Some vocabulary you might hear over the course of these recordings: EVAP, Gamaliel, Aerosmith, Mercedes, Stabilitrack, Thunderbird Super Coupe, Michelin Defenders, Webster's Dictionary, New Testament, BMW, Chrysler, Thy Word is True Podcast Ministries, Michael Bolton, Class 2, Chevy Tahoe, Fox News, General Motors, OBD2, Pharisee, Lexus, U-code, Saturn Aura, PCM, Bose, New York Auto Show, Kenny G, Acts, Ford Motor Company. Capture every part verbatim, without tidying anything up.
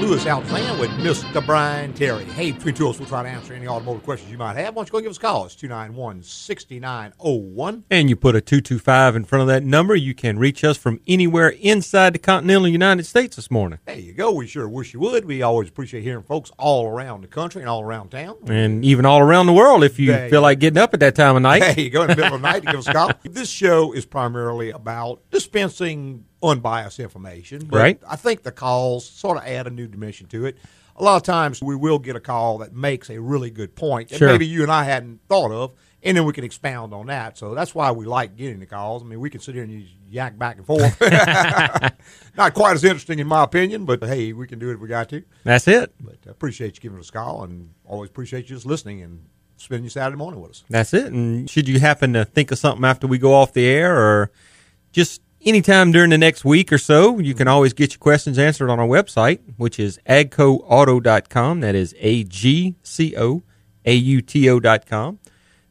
Louis Altazan with Mister Brian Terry. Hey, between two of us, we'll try to answer any automotive questions you might have. Why don't you go give us a call? It's two nine one, six nine zero one. And you put a two two five in front of that number. You can reach us from anywhere inside the continental United States this morning. There you go. We sure wish you would. We always appreciate hearing folks all around the country and all around town. And even all around the world if you there feel you like getting up at that time of night. There you go, in the middle of the night to give us a call. This show is primarily about dispensing unbiased information, but right. I think the calls sort of add a new dimension to it. A lot of times we will get a call that makes a really good point that sure. maybe you and I hadn't thought of, and then we can expound on that. So that's why we like getting the calls. I mean, we can sit here and yak back and forth. Not quite as interesting in my opinion, but hey, we can do it if we got to. That's it. But I appreciate you giving us a call, and always appreciate you just listening and spending your Saturday morning with us. That's it. And should you happen to think of something after we go off the air, or just anytime during the next week or so, you can always get your questions answered on our website, which is agco auto dot com. That is A G C O A U T O dot com.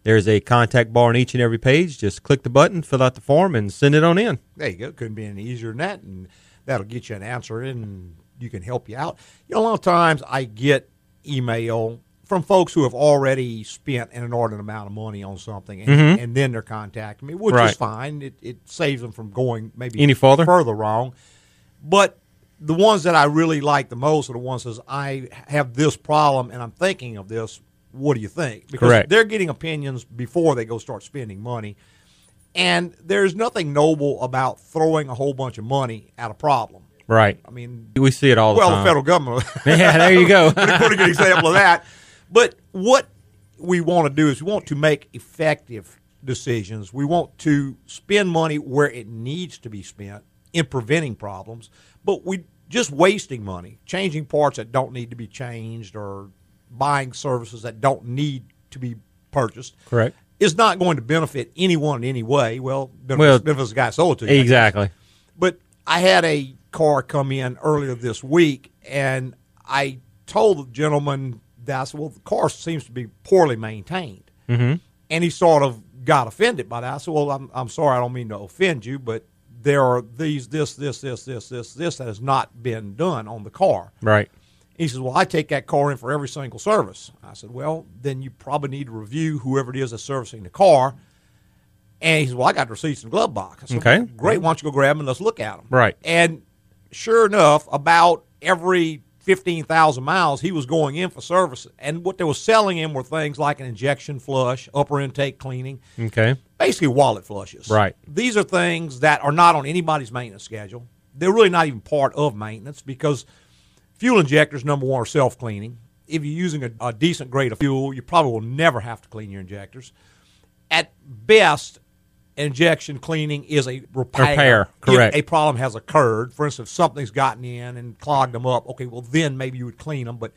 There's a contact bar on each and every page. Just click the button, fill out the form, and send it on in. There you go. Couldn't be any easier than that, and that'll get you an answer, and you can help you out. You know, a lot of times I get email from folks who have already spent an inordinate amount of money on something, and, mm-hmm. and then they're contacting me, which right. is fine. It, it saves them from going maybe any further further wrong. But the ones that I really like the most are the ones that says, I have this problem and I'm thinking of this. What do you think? Because correct. they're getting opinions before they go start spending money. And there's nothing noble about throwing a whole bunch of money at a problem. Right. I mean, we see it all the well, time. Well, the federal government. Yeah, there you go. Pretty good example of that. But what we want to do is we want to make effective decisions. We want to spend money where it needs to be spent in preventing problems. But we just wasting money, changing parts that don't need to be changed, or buying services that don't need to be purchased. Correct. Is not going to benefit anyone in any way. Well, benefits, well, benefits the guy sold to you. Exactly. But I had a car come in earlier this week, and I told the gentleman that's well, the car seems to be poorly maintained. Mm-hmm. And he sort of got offended by that. I said, well, I'm, I'm sorry, I don't mean to offend you, but there are these, this, this, this, this, this, this that has not been done on the car. Right. He says, well, I take that car in for every single service. I said, well, then you probably need to review whoever it is that's servicing the car. And he says, well, I got the receipts in the glove box. I said, okay. Well, great, why don't you go grab them and let's look at them. Right. And sure enough, about every fifteen thousand miles, he was going in for service. And what they were selling him were things like an injection flush, upper intake cleaning. Okay. Basically wallet flushes. Right. These are things that are not on anybody's maintenance schedule. They're really not even part of maintenance, because fuel injectors, number one, are self-cleaning. If you're using a, a decent grade of fuel, you probably will never have to clean your injectors. At best, injection cleaning is a repair. Repair, correct. If a problem has occurred, for instance, something's gotten in and clogged them up, okay, well, then maybe you would clean them, but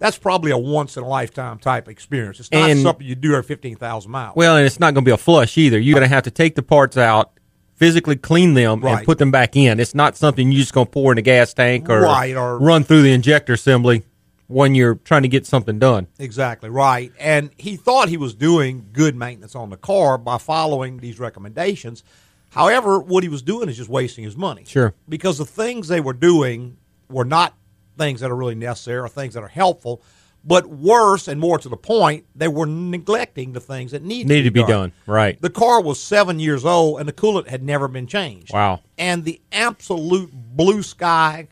that's probably a once-in-a-lifetime type experience. It's not and, something you do every fifteen thousand miles. Well, and it's not going to be a flush either. You're going to have to take the parts out, physically clean them, right. and put them back in. It's not something you're just going to pour in a gas tank or, right, or run through the injector assembly when you're trying to get something done. Exactly, right. And he thought he was doing good maintenance on the car by following these recommendations. However, what he was doing is just wasting his money. Sure. Because the things they were doing were not things that are really necessary or things that are helpful, but worse and more to the point, they were neglecting the things that needed, needed to be, to be done. done. Right. The car was seven years old, and the coolant had never been changed. Wow. And the absolute blue sky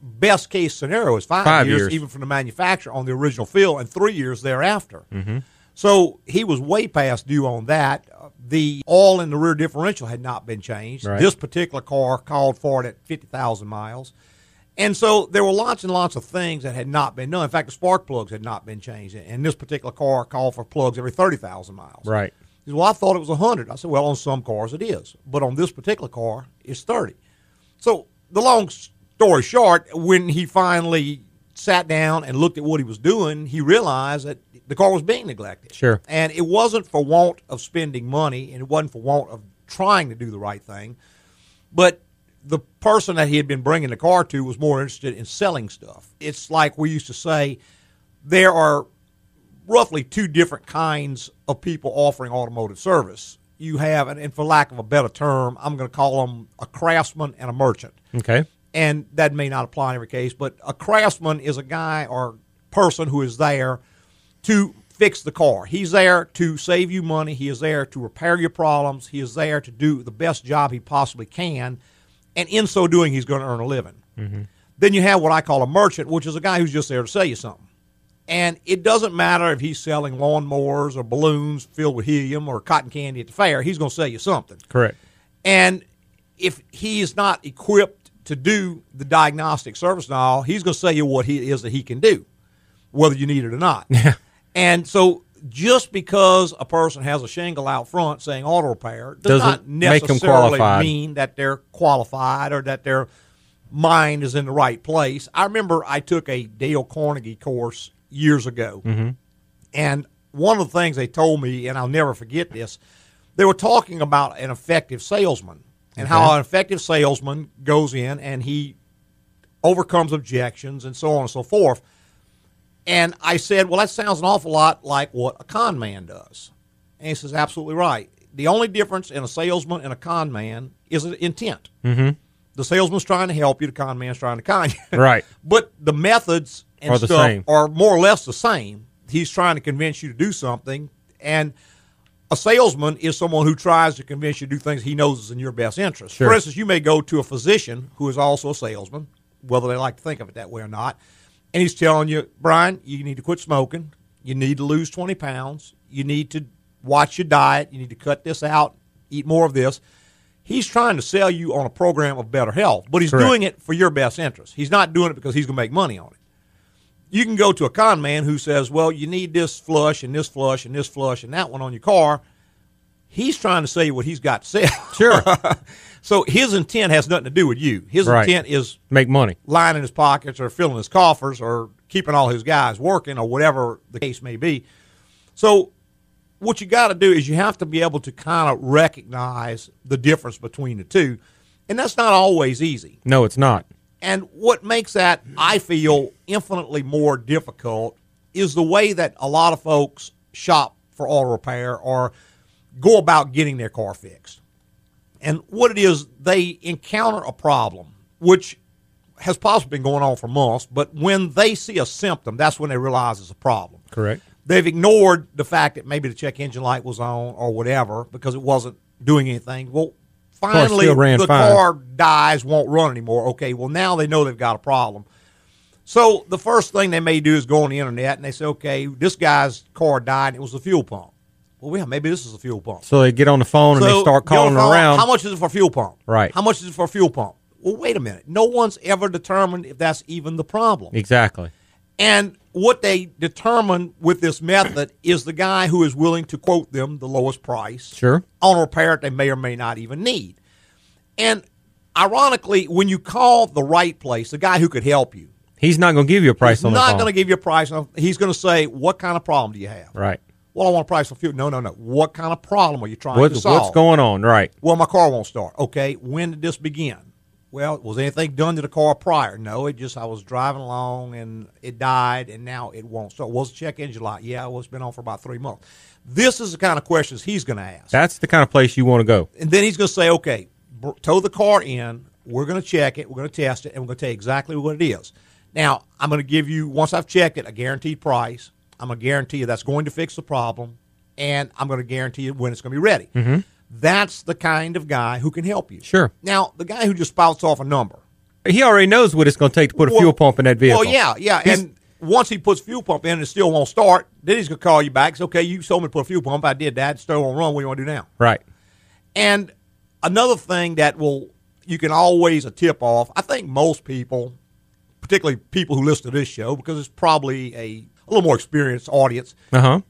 best case scenario is five, five years, years, even from the manufacturer on the original fill, and three years thereafter. Mm-hmm. So he was way past due on that. Uh, the oil in the rear differential had not been changed. Right. This particular car called for it at fifty thousand miles. And so there were lots and lots of things that had not been done. In fact, the spark plugs had not been changed. And this particular car called for plugs every thirty thousand miles. Right. He said, well, I thought it was one hundred. I said, well, on some cars it is. But on this particular car, it's thirty. So the long story short, when he finally sat down and looked at what he was doing, he realized that the car was being neglected. Sure. And it wasn't for want of spending money, and it wasn't for want of trying to do the right thing. But the person that he had been bringing the car to was more interested in selling stuff. It's like we used to say, there are roughly two different kinds of people offering automotive service. You have, and for lack of a better term, I'm going to call them a craftsman and a merchant. Okay. And that may not apply in every case, but a craftsman is a guy or person who is there to fix the car. He's there to save you money. He is there to repair your problems. He is there to do the best job he possibly can. And in so doing, he's going to earn a living. Mm-hmm. Then you have what I call a merchant, which is a guy who's just there to sell you something. And it doesn't matter if he's selling lawnmowers or balloons filled with helium or cotton candy at the fair. He's going to sell you something. Correct. And if he is not equipped to do the diagnostic service and all, he's going to sell you what he is that he can do, whether you need it or not. And so just because a person has a shingle out front saying auto repair does doesn't not necessarily mean that they're qualified or that their mind is in the right place. I remember I took a Dale Carnegie course years ago. Mm-hmm. And one of the things they told me, and I'll never forget this, they were talking about an effective salesman and okay. how an effective salesman goes in and he overcomes objections and so on and so forth. And I said, well, that sounds an awful lot like what a con man does. And he says, absolutely right. The only difference in a salesman and a con man is intent. Mm-hmm. The salesman's trying to help you, the con man's trying to con you. Right. But the methods and are the stuff same. Are more or less the same. He's trying to convince you to do something, and a salesman is someone who tries to convince you to do things he knows is in your best interest. Sure. For instance, you may go to a physician who is also a salesman, whether they like to think of it that way or not, and he's telling you, Brian, you need to quit smoking, you need to lose twenty pounds, you need to watch your diet, you need to cut this out, eat more of this. He's trying to sell you on a program of better health, but he's Correct. Doing it for your best interest. He's not doing it because he's going to make money on it. You can go to a con man who says, well, you need this flush and this flush and this flush and that one on your car. He's trying to sell you what he's got to sell. Sure. So his intent has nothing to do with you. His right. intent is make money, lining his pockets or filling his coffers or keeping all his guys working or whatever the case may be. So what you got to do is you have to be able to kind of recognize the difference between the two. And that's not always easy. No, it's not. And what makes that, I feel, infinitely more difficult is the way that a lot of folks shop for auto repair or go about getting their car fixed. And what it is, they encounter a problem, which has possibly been going on for months, but when they see a symptom, that's when they realize it's a problem. Correct. They've ignored the fact that maybe the check engine light was on or whatever because it wasn't doing anything. Well, finally, the fine. car dies, won't run anymore. Okay, well, now they know they've got a problem. So the first thing they may do is go on the internet, and they say, okay, this guy's car died, and it was the fuel pump. Well, yeah, maybe this is a fuel pump. So they get on the phone, so and they start calling the phone, around. How much is it for a fuel pump? Right. How much is it for a fuel pump? Well, wait a minute. No one's ever determined if that's even the problem. Exactly. And what they determine with this method is the guy who is willing to quote them the lowest price sure. on a repair that they may or may not even need. And ironically, when you call the right place, the guy who could help you, he's not going to give you a price on the phone. He's not going to give you a price. He's going to say, what kind of problem do you have? Right. Well, I want a price for fuel. No, no, no. What kind of problem are you trying what, to solve? What's going on? Right. Well, my car won't start. Okay. When did this begin? Well, was anything done to the car prior? No, it just I was driving along, and it died, and now it won't. So it was a check engine light. Yeah, well, it's been on for about three months. This is the kind of questions he's going to ask. That's the kind of place you want to go. And then he's going to say, okay, tow the car in. We're going to check it. We're going to test it, and we're going to tell you exactly what it is. Now, I'm going to give you, once I've checked it, a guaranteed price. I'm going to guarantee you that's going to fix the problem, and I'm going to guarantee you when it's going to be ready. Mm-hmm. That's the kind of guy who can help you. Sure. Now, the guy who just spouts off a number. He already knows what it's going to take to put a well, fuel pump in that vehicle. Well, yeah, yeah. He's, and once he puts fuel pump in and it still won't start, then he's going to call you back. It's okay, you told me to put a fuel pump. I did that. It's still won't run. What do you want to do now? Right. And another thing that will you can always a tip off, I think most people, particularly people who listen to this show, because it's probably a, a little more experienced audience, uh-huh.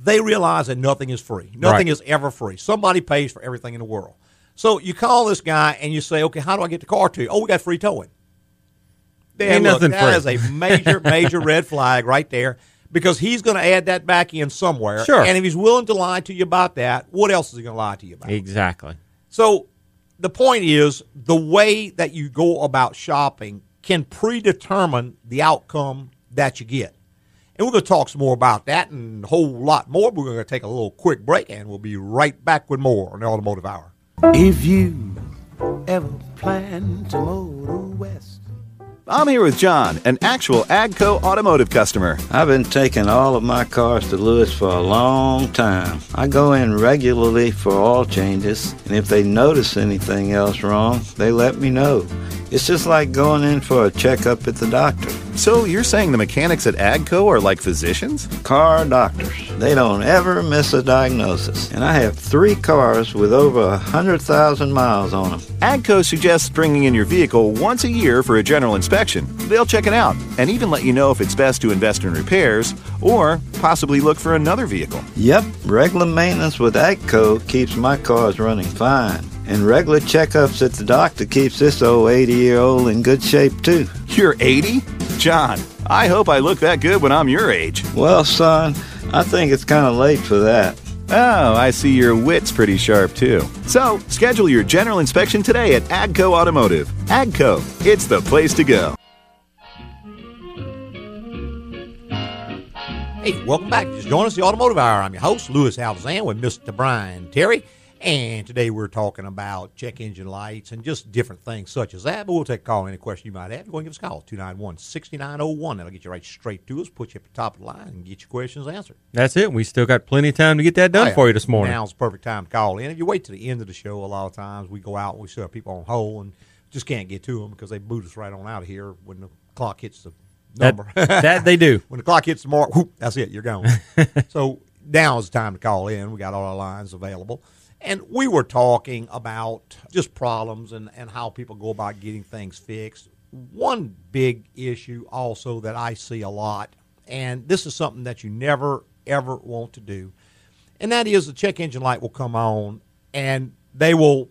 they realize that nothing is free. Nothing right. is ever free. Somebody pays for everything in the world. So you call this guy and you say, okay, how do I get the car to you? Oh, we got free towing. There, look, nothing that free. Is a major, major red flag right there because he's going to add that back in somewhere. Sure. And if he's willing to lie to you about that, what else is he going to lie to you about? Exactly. So the point is, the way that you go about shopping can predetermine the outcome that you get. And we're going to talk some more about that and a whole lot more. We're going to take a little quick break, and we'll be right back with more on the Automotive Hour. If you ever plan to motor west. I'm here with John, an actual AGCO Automotive customer. I've been taking all of my cars to Louis for a long time. I go in regularly for oil changes, and if they notice anything else wrong, they let me know. It's just like going in for a checkup at the doctor. So you're saying the mechanics at AGCO are like physicians? Car doctors. They don't ever miss a diagnosis. And I have three cars with over one hundred thousand miles on them. AGCO suggests bringing in your vehicle once a year for a general inspection. They'll check it out and even let you know if it's best to invest in repairs or possibly look for another vehicle. Yep, regular maintenance with AGCO keeps my cars running fine. And regular checkups at the doctor keeps this old eighty-year-old in good shape, too. You're eighty? John, I hope I look that good when I'm your age. Well, son, I think it's kind of late for that. Oh, I see your wit's pretty sharp, too. So, schedule your general inspection today at AGCO Automotive. AGCO, it's the place to go. Hey, welcome back. Just join us, the Automotive Hour. I'm your host, Louis Altazan, with Mister Brian Terry. And today we're talking about check engine lights and just different things such as that. But we'll take a call. Any question you might have, go and give us a call, two nine one, six nine zero one. That'll get you right straight to us, put you at the top of the line, and get your questions answered. That's it. We still got plenty of time to get that done oh, yeah. for you this morning. Now's the perfect time to call in. If you wait to the end of the show, a lot of times we go out and we still have people on hold and just can't get to them because they boot us right on out of here when the clock hits the number. That, that they do. When the clock hits the mark, whoop, that's it. You're gone. So now's the time to call in. We got all our lines available. And we were talking about just problems and, and how people go about getting things fixed. One big issue also that I see a lot, and this is something that you never, ever want to do, and that is the check engine light will come on, and they will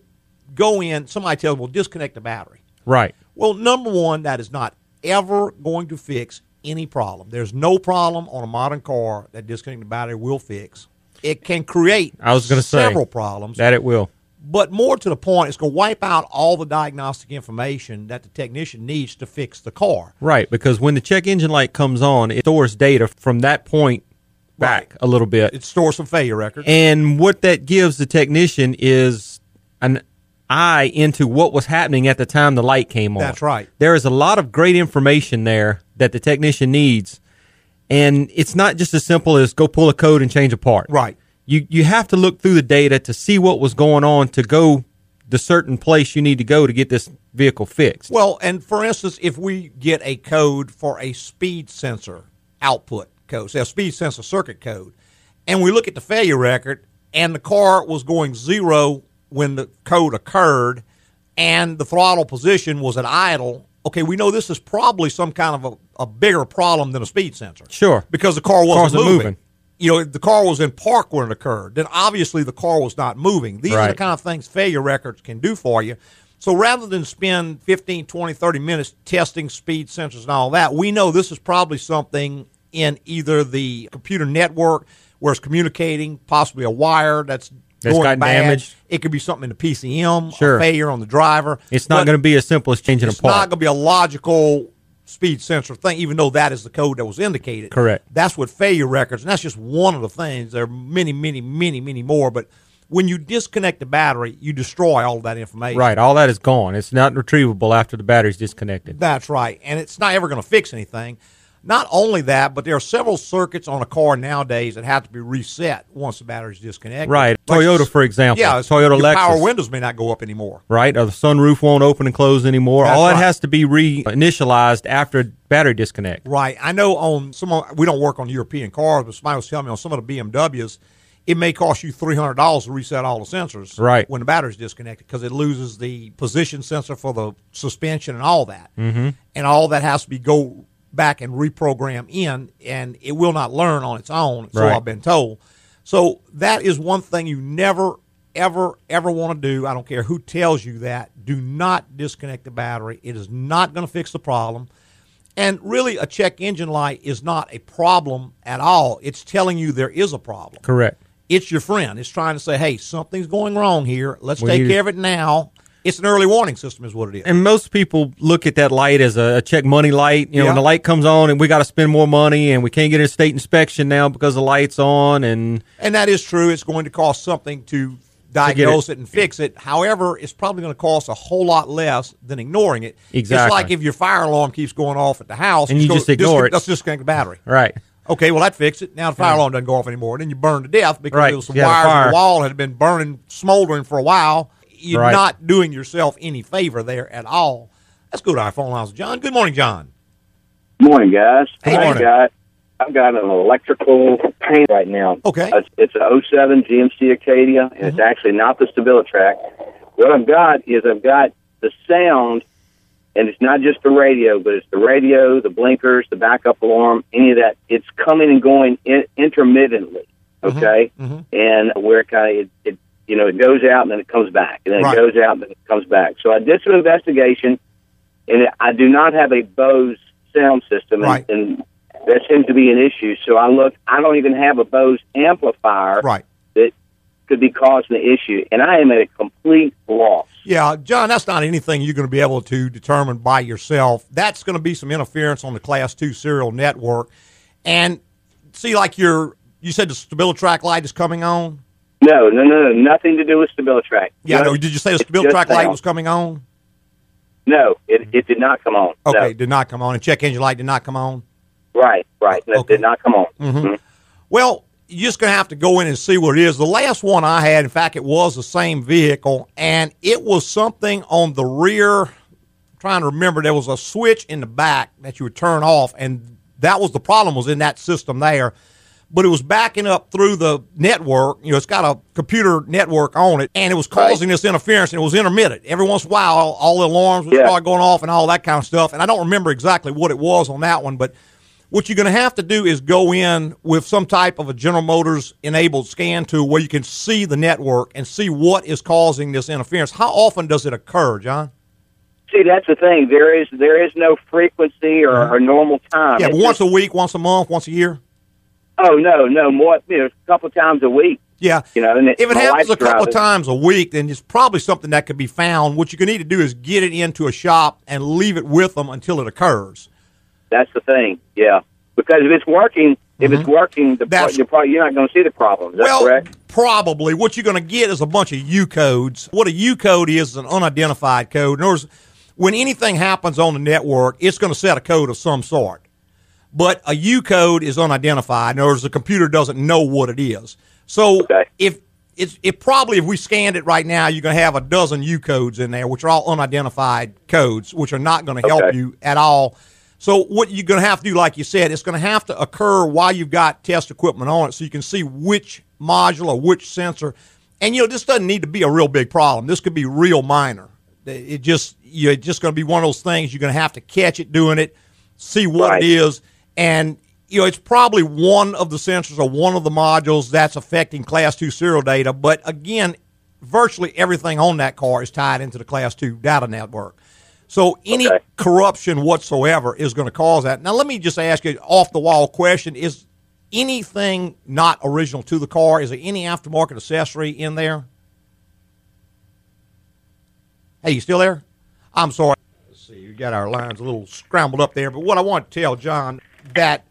go in. Somebody tells them, well, disconnect the battery. Right. Well, number one, that is not ever going to fix any problem. There's no problem on a modern car that disconnecting the battery will fix. It can create I was gonna several say, problems. That it will. But more to the point, it's going to wipe out all the diagnostic information that the technician needs to fix the car. Right, because when the check engine light comes on, it stores data from that point back right. a little bit. It stores some failure records. And what that gives the technician is an eye into what was happening at the time the light came on. That's right. There is a lot of great information there that the technician needs. And it's not just as simple as go pull a code and change a part. Right. You you have to look through the data to see what was going on to go the certain place you need to go to get this vehicle fixed. Well, and for instance, if we get a code for a speed sensor output code, say a speed sensor circuit code, and we look at the failure record, and the car was going zero when the code occurred, and the throttle position was at idle, okay, we know this is probably some kind of a, a bigger problem than a speed sensor. Sure. Because the car wasn't, the car wasn't moving. moving. You know, if the car was in park when it occurred, then obviously the car was not moving. These right. are the kind of things failure records can do for you. So rather than spend fifteen, twenty, thirty minutes testing speed sensors and all that, we know this is probably something in either the computer network where it's communicating, possibly a wire that's It's got damage. It could be something in the P C M, sure. a failure on the driver. It's not going to be as simple as changing a part. It's not going to be a logical speed sensor thing, even though that is the code that was indicated. Correct. That's what failure records, and that's just one of the things. There are many, many, many, many more. But when you disconnect the battery, you destroy all of that information. Right. All that is gone. It's not retrievable after the battery's disconnected. That's right. And it's not ever going to fix anything. Not only that, but there are several circuits on a car nowadays that have to be reset once the battery's disconnected. Right. Like Toyota, for example. Yeah. Toyota Lexus. Power windows may not go up anymore. Right. Or the sunroof won't open and close anymore. That's All right. that has to be reinitialized after battery disconnect. Right. I know on some, we don't work on European cars, but somebody was telling me on some of the B M Ws, it may cost you three hundred dollars to reset all the sensors right. when the battery's disconnected because it loses the position sensor for the suspension and all that. Mm-hmm. And all that has to be go back and reprogram in, and it will not learn on its own, so right. I've been told. So that is one thing you never, ever, ever want to do. I don't care who tells you that. Do not disconnect the battery. It is not going to fix the problem. And really, a check engine light is not a problem at all. It's telling you there is a problem. Correct. it's your friend. It's trying to say, hey, something's going wrong here. Let's well, take care of it now. It's an early warning system is what it is. And most people look at that light as a check money light. You know, yeah. when the light comes on and we got to spend more money and we can't get a state inspection now because the light's on. And and that is true. It's going to cost something to diagnose to it. it and fix it. However, it's probably going to cost a whole lot less than ignoring it. Exactly. It's like if your fire alarm keeps going off at the house. And you just go, ignore just, it. Let's disconnect the battery. Right. Okay, well, that fixed it. Now the fire alarm doesn't go off anymore. Then you burn to death because right. there was some yeah, wires on the wall that had been burning, smoldering for a while. You're right. not doing yourself any favor there at all. Let's go to our phone lines. John, good morning, John. Good morning, guys. Hey, I've got, I've got an electrical paint right now. Okay. It's a oh seven G M C Acadia, and mm-hmm. it's actually not the Stabilitrack. What I've got is I've got the sound, and it's not just the radio, but it's the radio, the blinkers, the backup alarm, any of that. It's coming and going in, intermittently, okay? Mm-hmm. And where kind of it, it You know, it goes out, and then it comes back. And then right. it goes out, and then it comes back. So I did some investigation, and I do not have a Bose sound system, right. and, and that seems to be an issue. So I looked. I don't even have a Bose amplifier right. that could be causing the issue, and I am at a complete loss. Yeah, John, that's not anything you're going to be able to determine by yourself. That's going to be some interference on the Class two serial network. And see, like your, you said the Stabilitrack light is coming on? No, no, no, no, nothing to do with Stabilitrack. Yeah, no, did you say the Stabilitrack light was coming on? No, it, it did not come on. Okay, no. Did not come on. And check engine light did not come on? Right, right. No, okay. It did not come on. Mm-hmm. Mm-hmm. Well, you're just going to have to go in and see what it is. The last one I had, in fact, it was the same vehicle, and it was something on the rear. I'm trying to remember, there was a switch in the back that you would turn off, and that was the problem was in that system there. But it was backing up through the network. You know, it's got a computer network on it, and it was causing right. this interference, and it was intermittent. Every once in a while, all the alarms would yeah. start going off and all that kind of stuff, and I don't remember exactly what it was on that one, but what you're going to have to do is go in with some type of a General Motors-enabled scan tool where you can see the network and see what is causing this interference. How often does it occur, John? See, that's the thing. There is there is no frequency or, mm-hmm. or normal time. Yeah, once just a week, once a month, once a year? Oh, no, no, more, you know, a couple times a week. Yeah. You know, and it, if it happens a couple of times a week, then it's probably something that can be found. What you can need to do is get it into a shop and leave it with them until it occurs. That's the thing, yeah. Because if it's working, if mm-hmm. it's working, the pro- you're, probably, you're not going to see the problem. Is that well, correct? Probably. What you're going to get is a bunch of U codes. What a U code is is an unidentified code. In other words, when anything happens on the network, it's going to set a code of some sort. But a U code is unidentified. In other words, the computer doesn't know what it is. So okay. if it's it probably if we scanned it right now, you're going to have a dozen U codes in there, which are all unidentified codes, which are not going to help okay. you at all. So what you're going to have to do, like you said, it's going to have to occur while you've got test equipment on it so you can see which module or which sensor. And, you know, this doesn't need to be a real big problem. This could be real minor. It just You're just going to be one of those things you're going to have to catch it doing it, see what right. it is. And, you know, it's probably one of the sensors or one of the modules that's affecting Class two serial data. But, again, virtually everything on that car is tied into the Class two data network. So any okay. corruption whatsoever is going to cause that. Now, let me just ask you an off-the-wall question. Is anything not original to the car? Is there any aftermarket accessory in there? Hey, you still there? I'm sorry. Let's see. You got our lines a little scrambled up there. But what I want to tell John that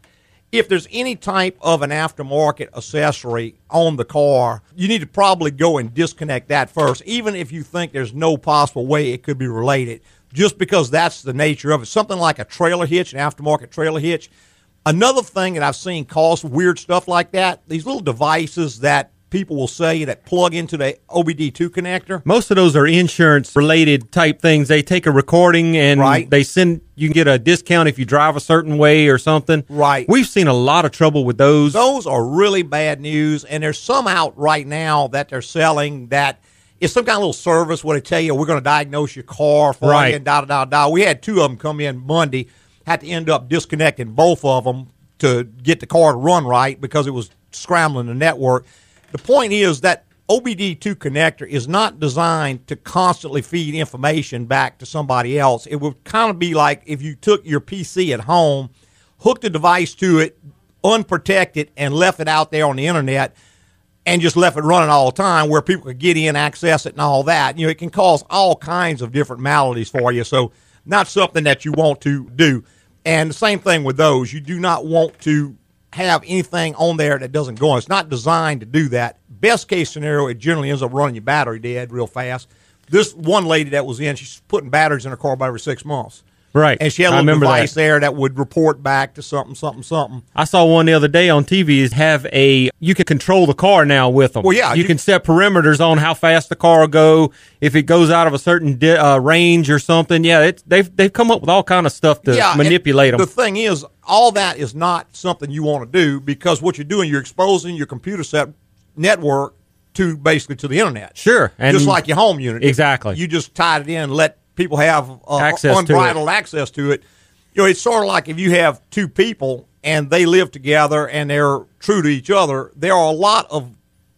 if there's any type of an aftermarket accessory on the car, you need to probably go and disconnect that first, even if you think there's no possible way it could be related, just because that's the nature of it. Something like a trailer hitch, an aftermarket trailer hitch. Another thing that I've seen cause weird stuff like that, these little devices that people will say that plug into the O B D two connector. Most of those are insurance-related type things. They take a recording and right. they send. You can get a discount if you drive a certain way or something. Right. We've seen a lot of trouble with those. Those are really bad news, and there's some out right now that they're selling that it's some kind of little service where they tell you, we're going to diagnose your car for right. and da-da-da-da. We had two of them come in Monday, had to end up disconnecting both of them to get the car to run right because it was scrambling the network. The point is that O B D two connector is not designed to constantly feed information back to somebody else. It would kind of be like if you took your P C at home, hooked a device to it, unprotected, and left it out there on the internet. and just left it running all the time where people could get in, access it, and all that. You know, it can cause all kinds of different maladies for you, so not something that you want to do. And the same thing with those. You do not want to have anything on there that doesn't go on. It's not designed to do that. Best case scenario, it generally ends up running your battery dead real fast. This one lady that was in, she's putting batteries in her car by every six months. Right. And she had a little device that. there that would report back to something, something, something. I saw one the other day on T V is have a, you can control the car now with them. Well, yeah. You, you can set perimeters on how fast the car will go, if it goes out of a certain di- uh, range or something. Yeah, it's, they've they've come up with all kind of stuff to yeah, manipulate them. The thing is, all that is not something you want to do, because what you're doing, you're exposing your computer set network to basically to the internet. Sure. And just like your home unit. Exactly. You just tied it in and let people have uh, access unbridled to access to it. You know, it's sort of like if you have two people and they live together and they're true to each other, there are a lot of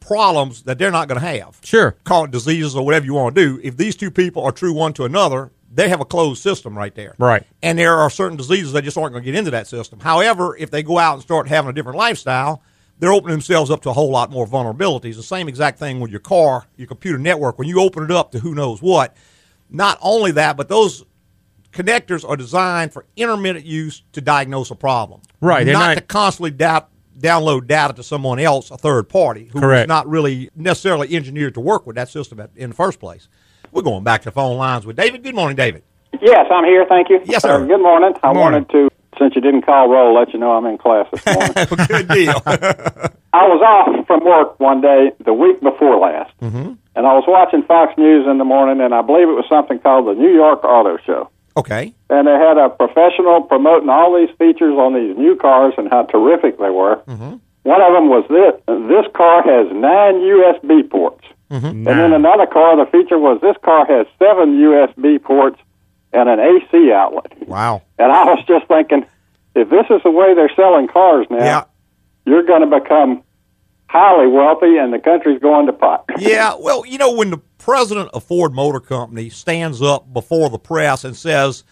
problems that they're not going to have. Sure. Call it diseases or whatever you want to do. If these two people are true one to another, they have a closed system right there. Right. And there are certain diseases that just aren't going to get into that system. However, if they go out and start having a different lifestyle, they're opening themselves up to a whole lot more vulnerabilities. The same exact thing with your car, your computer network. When you open it up to who knows what, not only that, but those connectors are designed for intermittent use to diagnose a problem. Right. Not, not to constantly da- download data to someone else, a third party, who is not really necessarily engineered to work with that system at, in the first place. We're going back to phone lines with David. Good morning, David. Yes, I'm here. Thank you. Yes, sir. Uh, good morning. Good I morning. wanted to, since you didn't call roll, let you know I'm in class this morning. Good deal. I was off from work one day the week before last, mm-hmm. and I was watching Fox News in the morning, and I believe it was something called the New York Auto Show. Okay. And they had a professional promoting all these features on these new cars and how terrific they were. Mm-hmm. One of them was this. This car has nine U S B ports. Mm-hmm. And then another car, the feature was this car has seven U S B ports and an A C outlet. Wow. And I was just thinking, if this is the way they're selling cars now, yeah. you're going to become highly wealthy and the country's going to pot. Yeah, well, you know, when the president of Ford Motor Company stands up before the press and says,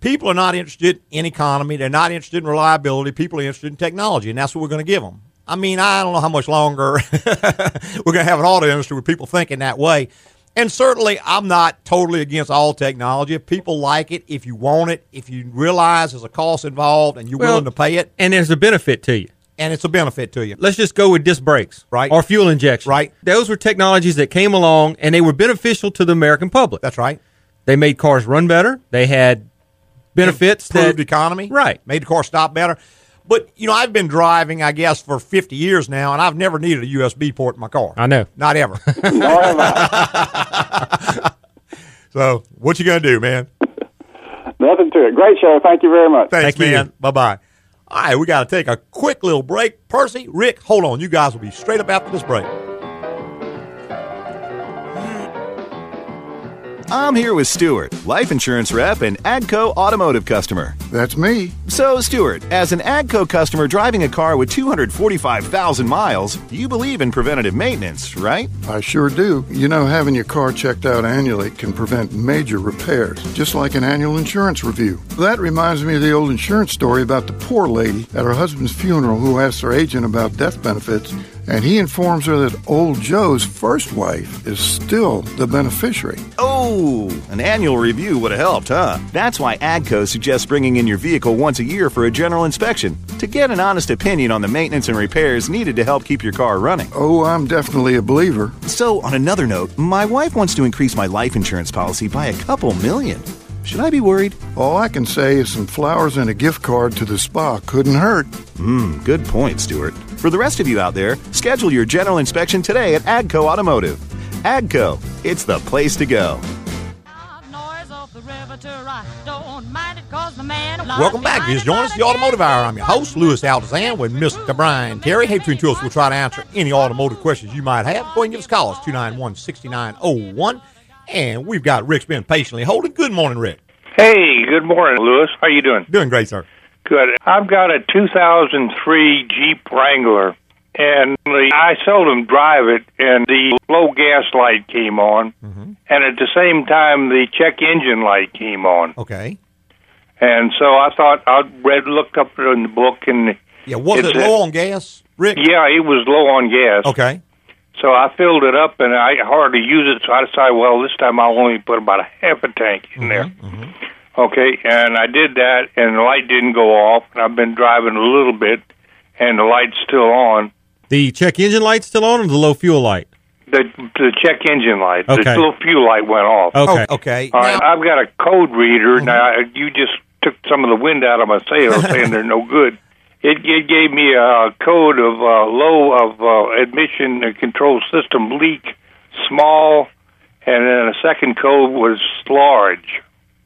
people are not interested in economy, they're not interested in reliability, people are interested in technology, and that's what we're going to give them. I mean, I don't know how much longer we're going to have an auto industry with people thinking that way. And certainly, I'm not totally against all technology. If people like it, if you want it, if you realize there's a cost involved and you're well, willing to pay it. And there's a benefit to you. And it's a benefit to you. Let's just go with disc brakes, right? Or fuel injection. Right. Those were technologies that came along, and they were beneficial to the American public. That's right. They made cars run better. They had benefits. Improved that, economy. Right. Made the car stop better. But, you know, I've been driving, I guess, for fifty years now, and I've never needed a U S B port in my car. I know. Not ever. Nor have I. So, what you going to do, man? Nothing to it. Great show. Thank you very much. Thanks, Thank man. You. Bye-bye. All right, we got to take a quick little break. Percy, Rick, hold on. You guys will be straight up after this break. I'm here with Stuart, life insurance rep and AGCO Automotive customer. That's me. So, Stuart, as an AGCO customer driving a car with two hundred forty-five thousand miles, you believe in preventative maintenance, right? I sure do. You know, having your car checked out annually can prevent major repairs, just like an annual insurance review. That reminds me of the old insurance story about the poor lady at her husband's funeral who asked her agent about death benefits, and he informs her that old Joe's first wife is still the beneficiary. Oh, an annual review would have helped, huh? That's why AGCO suggests bringing in your vehicle once a year for a general inspection to get an honest opinion on the maintenance and repairs needed to help keep your car running. Oh, I'm definitely a believer. So, on another note, my wife wants to increase my life insurance policy by a couple million. Should I be worried? All I can say is some flowers and a gift card to the spa couldn't hurt. Hmm, good point, Stuart. For the rest of you out there, schedule your general inspection today at AGCO Automotive. AGCO, it's the place to go. Welcome back. This is Join Us, the Automotive Hour. I'm your host, Louis Altazan, with Mister Brian Terry. Hey, between two of us, we'll try to answer any automotive questions you might have. Go ahead and give us a call. It's two nine one, six nine zero one. And we've got Rick's been patiently holding. Good morning, Rick. Hey, good morning, Louis. How are you doing? Doing great, sir. Good. I've got a two thousand three Jeep Wrangler, and the, I seldom drive it, and the low gas light came on, mm-hmm. and at the same time, the check engine light came on. Okay. And so I thought, I read, looked up in the book, and... Yeah, was it low on gas, Rick? Yeah, it was low on gas. Okay. So I filled it up, and I hardly use it, so I decided, well, this time I'll only put about a half a tank in mm-hmm, there. Mm-hmm. Okay, and I did that, and the light didn't go off, and I've been driving a little bit, and the light's still on. The check engine light's still on, or the low fuel light? The the check engine light. Okay. The low fuel light went off. Okay. Oh, okay. All right, now, I've got a code reader. Mm-hmm. Now, you just took some of the wind out of my sails saying they're no good. It, it gave me a code of uh, low of uh, admission control system leak, small, and then a second code was large.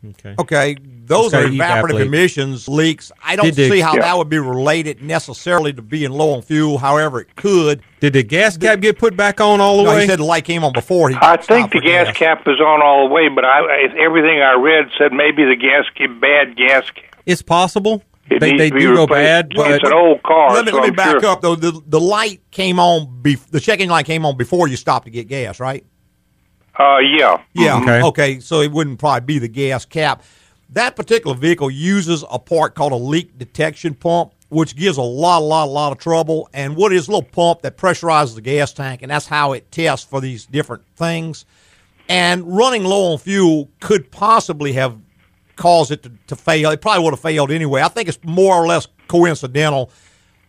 Okay. Okay. Those are evaporative leak. emissions, leaks. I don't Did see the, how yeah. that would be related necessarily to being low on fuel. However, it could. Did the gas cap get put back on all the no, way? He said the light came on before. He I think the gas, gas cap is on all the way, but I, everything I read said maybe the gas bad gas cap. It's possible. It they they do go bad. But it's an old car. Let me, so let me back sure. up, though. The, the light came on, bef- the check engine light came on before you stopped to get gas, right? Uh, yeah. Yeah, okay. okay, so it wouldn't probably be the gas cap. That particular vehicle uses a part called a leak detection pump, which gives a lot, lot, lot of trouble. And what is a little pump that pressurizes the gas tank, and that's how it tests for these different things. And running low on fuel could possibly have caused it to, to fail. It probably would have failed anyway. I think it's more or less coincidental,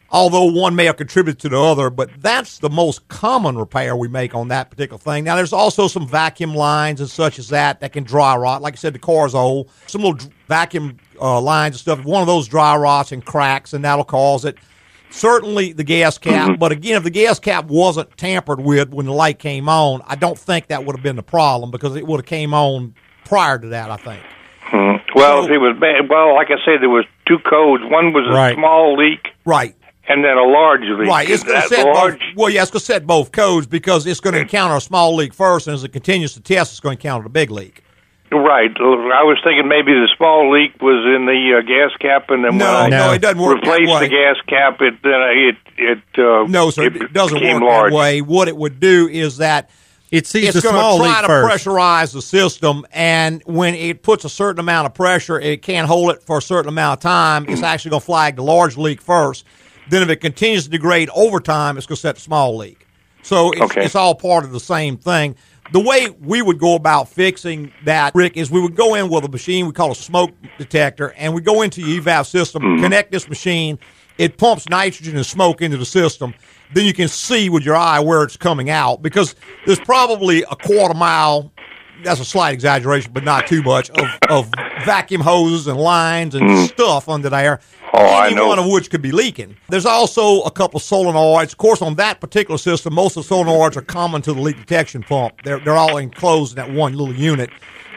although one may have contributed to the other, but that's the most common repair we make on that particular thing. Now, there's also some vacuum lines and such as that that can dry rot. Like I said, the car's old. Some little vacuum uh, lines and stuff. One of those dry rots and cracks, and that'll cause it. Certainly the gas cap, mm-hmm. but again, if the gas cap wasn't tampered with when the light came on, I don't think that would have been the problem because it would have came on prior to that, I think. Mm-hmm. Well, so, if it was bad, well, like I said, there was two codes. One was a right. small leak. Right. And then a large leak. Right. It's going to set large... both, well, yeah, it's going to set both codes because it's going to encounter a small leak first, and as it continues to test, it's going to encounter the big leak. Right. I was thinking maybe the small leak was in the uh, gas cap, and then no, when I no, it doesn't work replaced that way. The gas cap, it then it it uh, no, sir, it, it doesn't work large. That way. What it would do is that it sees it's going to try to first. pressurize the system, and when it puts a certain amount of pressure, it can't hold it for a certain amount of time. It's actually going to flag the large leak first. Then if it continues to degrade over time, it's going to set a small leak. So it's, okay. it's all part of the same thing. The way we would go about fixing that, Rick, is we would go in with a machine we call a smoke detector, and we go into the EVAP system, mm. connect this machine. It pumps nitrogen and smoke into the system. Then you can see with your eye where it's coming out because there's probably a quarter mile, that's a slight exaggeration, but not too much, of, of vacuum hoses and lines and mm. stuff under there. Oh, any I know. one of which could be leaking. There's also a couple of solenoids. Of course, on that particular system, most of the solenoids are common to the leak detection pump. They're they're all enclosed in that one little unit.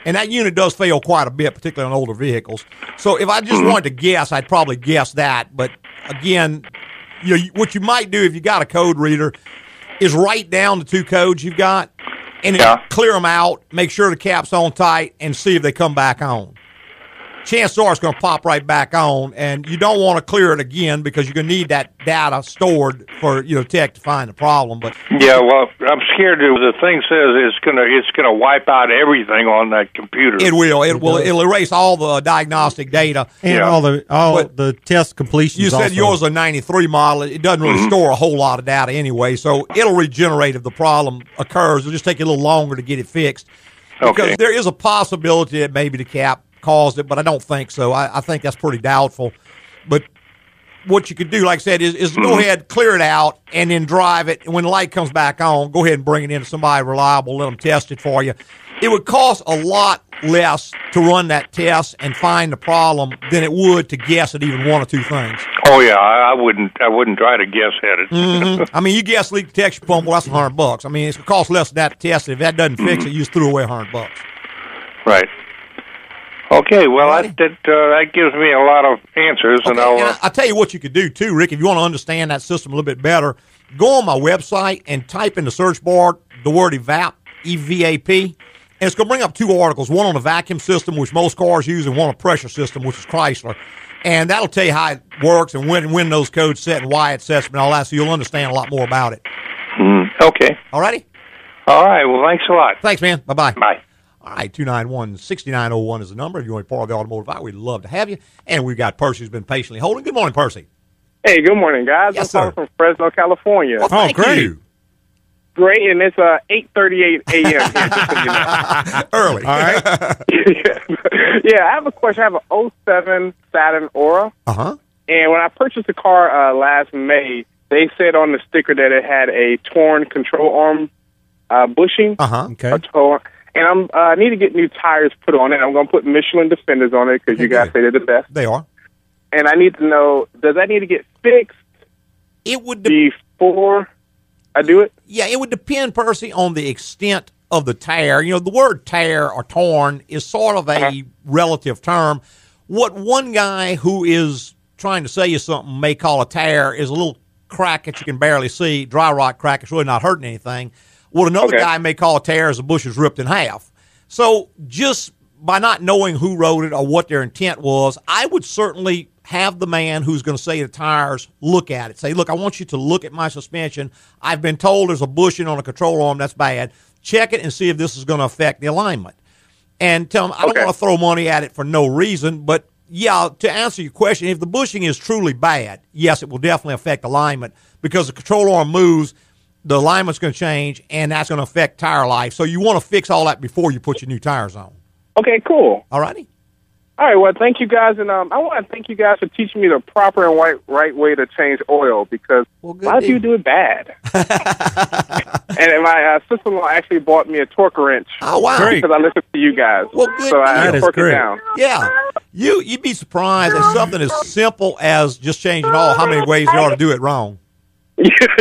And that unit does fail quite a bit, particularly on older vehicles. So if I just wanted to guess, I'd probably guess that. But, again, you know, what you might do if you got a code reader is write down the two codes you've got and yeah. clear them out, make sure the cap's on tight, and see if they come back on. Chances are it's going to pop right back on, and you don't want to clear it again because you're going to need that data stored for you know tech to find the problem. But yeah, well, I'm scared that the thing says it's going to it's going to wipe out everything on that computer. It will. It, it will. Does. It'll erase all the diagnostic data and yeah. all the all but the test completions. You said also. yours is a ninety-three model. It doesn't really mm-hmm. store a whole lot of data anyway, so it'll regenerate if the problem occurs. It'll just take you a little longer to get it fixed because okay. there is a possibility that maybe the cap caused it, but I don't think so. I, I think that's pretty doubtful. But what you could do, like I said, is, is mm-hmm. go ahead, clear it out, and then drive it. And when the light comes back on, go ahead and bring it in to somebody reliable, let them test it for you. It would cost a lot less to run that test and find the problem than it would to guess at even one or two things. Oh yeah, I, I wouldn't. I wouldn't try to guess at it. mm-hmm. I mean, you guess leak detection pump, well, that's a hundred bucks. I mean, it's gonna cost less than that to test it. If that doesn't mm-hmm. fix it, you just threw away a hundred bucks. Right. Okay, well, I, that uh, that gives me a lot of answers. Okay, and I'll, uh, I'll tell you what you could do, too, Rick, if you want to understand that system a little bit better. Go on my website and type in the search bar the word EVAP, E V A P, and it's going to bring up two articles, one on a vacuum system, which most cars use, and one on a pressure system, which is Chrysler. And that'll tell you how it works and when, when those codes set and why it sets them and all that, so you'll understand a lot more about it. Mm, okay. All righty? All right, well, thanks a lot. Thanks, man. Bye-bye. Bye. All right, two nine one, six nine oh one is the number. If you want to be part of the automotive hour, we'd love to have you. And we've got Percy who's been patiently holding. Good morning, Percy. Hey, good morning, guys. Yes, I'm calling from Fresno, California. Well, oh, great. You. great, and it's uh, eight thirty-eight a.m. here, just so you know. Early. All right. Yeah, I have a question. I have an oh seven Saturn Aura. Uh-huh. And when I purchased the car uh, last May, they said on the sticker that it had a torn control arm uh, bushing. Uh-huh. Okay. And I am uh, I need to get new tires put on it. I'm going to put Michelin Defenders on it because you guys say they're the best. They are. And I need to know, does that need to get fixed It would de- before I do it? Yeah, it would depend, Percy, on the extent of the tear. You know, the word tear or torn is sort of a uh-huh. relative term. What one guy who is trying to sell you something may call a tear is a little crack that you can barely see, dry rock crack. It's really not hurting anything. What another okay. guy may call a tear is a bush is ripped in half. So just by not knowing who wrote it or what their intent was, I would certainly have the man who's going to say the tires look at it. Say, look, I want you to look at my suspension. I've been told there's a bushing on a control arm. That's bad. Check it and see if this is going to affect the alignment. And tell him, I okay. don't want to throw money at it for no reason, but yeah, to answer your question, if the bushing is truly bad, yes, it will definitely affect alignment because the control arm moves, the alignment's going to change, and that's going to affect tire life. So you want to fix all that before you put your new tires on. Okay, cool. All righty. All right, well, thank you guys, and um, I want to thank you guys for teaching me the proper and right, right way to change oil because well, why do you do it bad? And my uh, sister-in-law actually bought me a torque wrench. Oh, wow. Great. Because I listened to you guys. Well, good. So I that torque it down. Yeah. You, you'd be surprised at something as simple as just changing oil, how many ways you ought to do it wrong.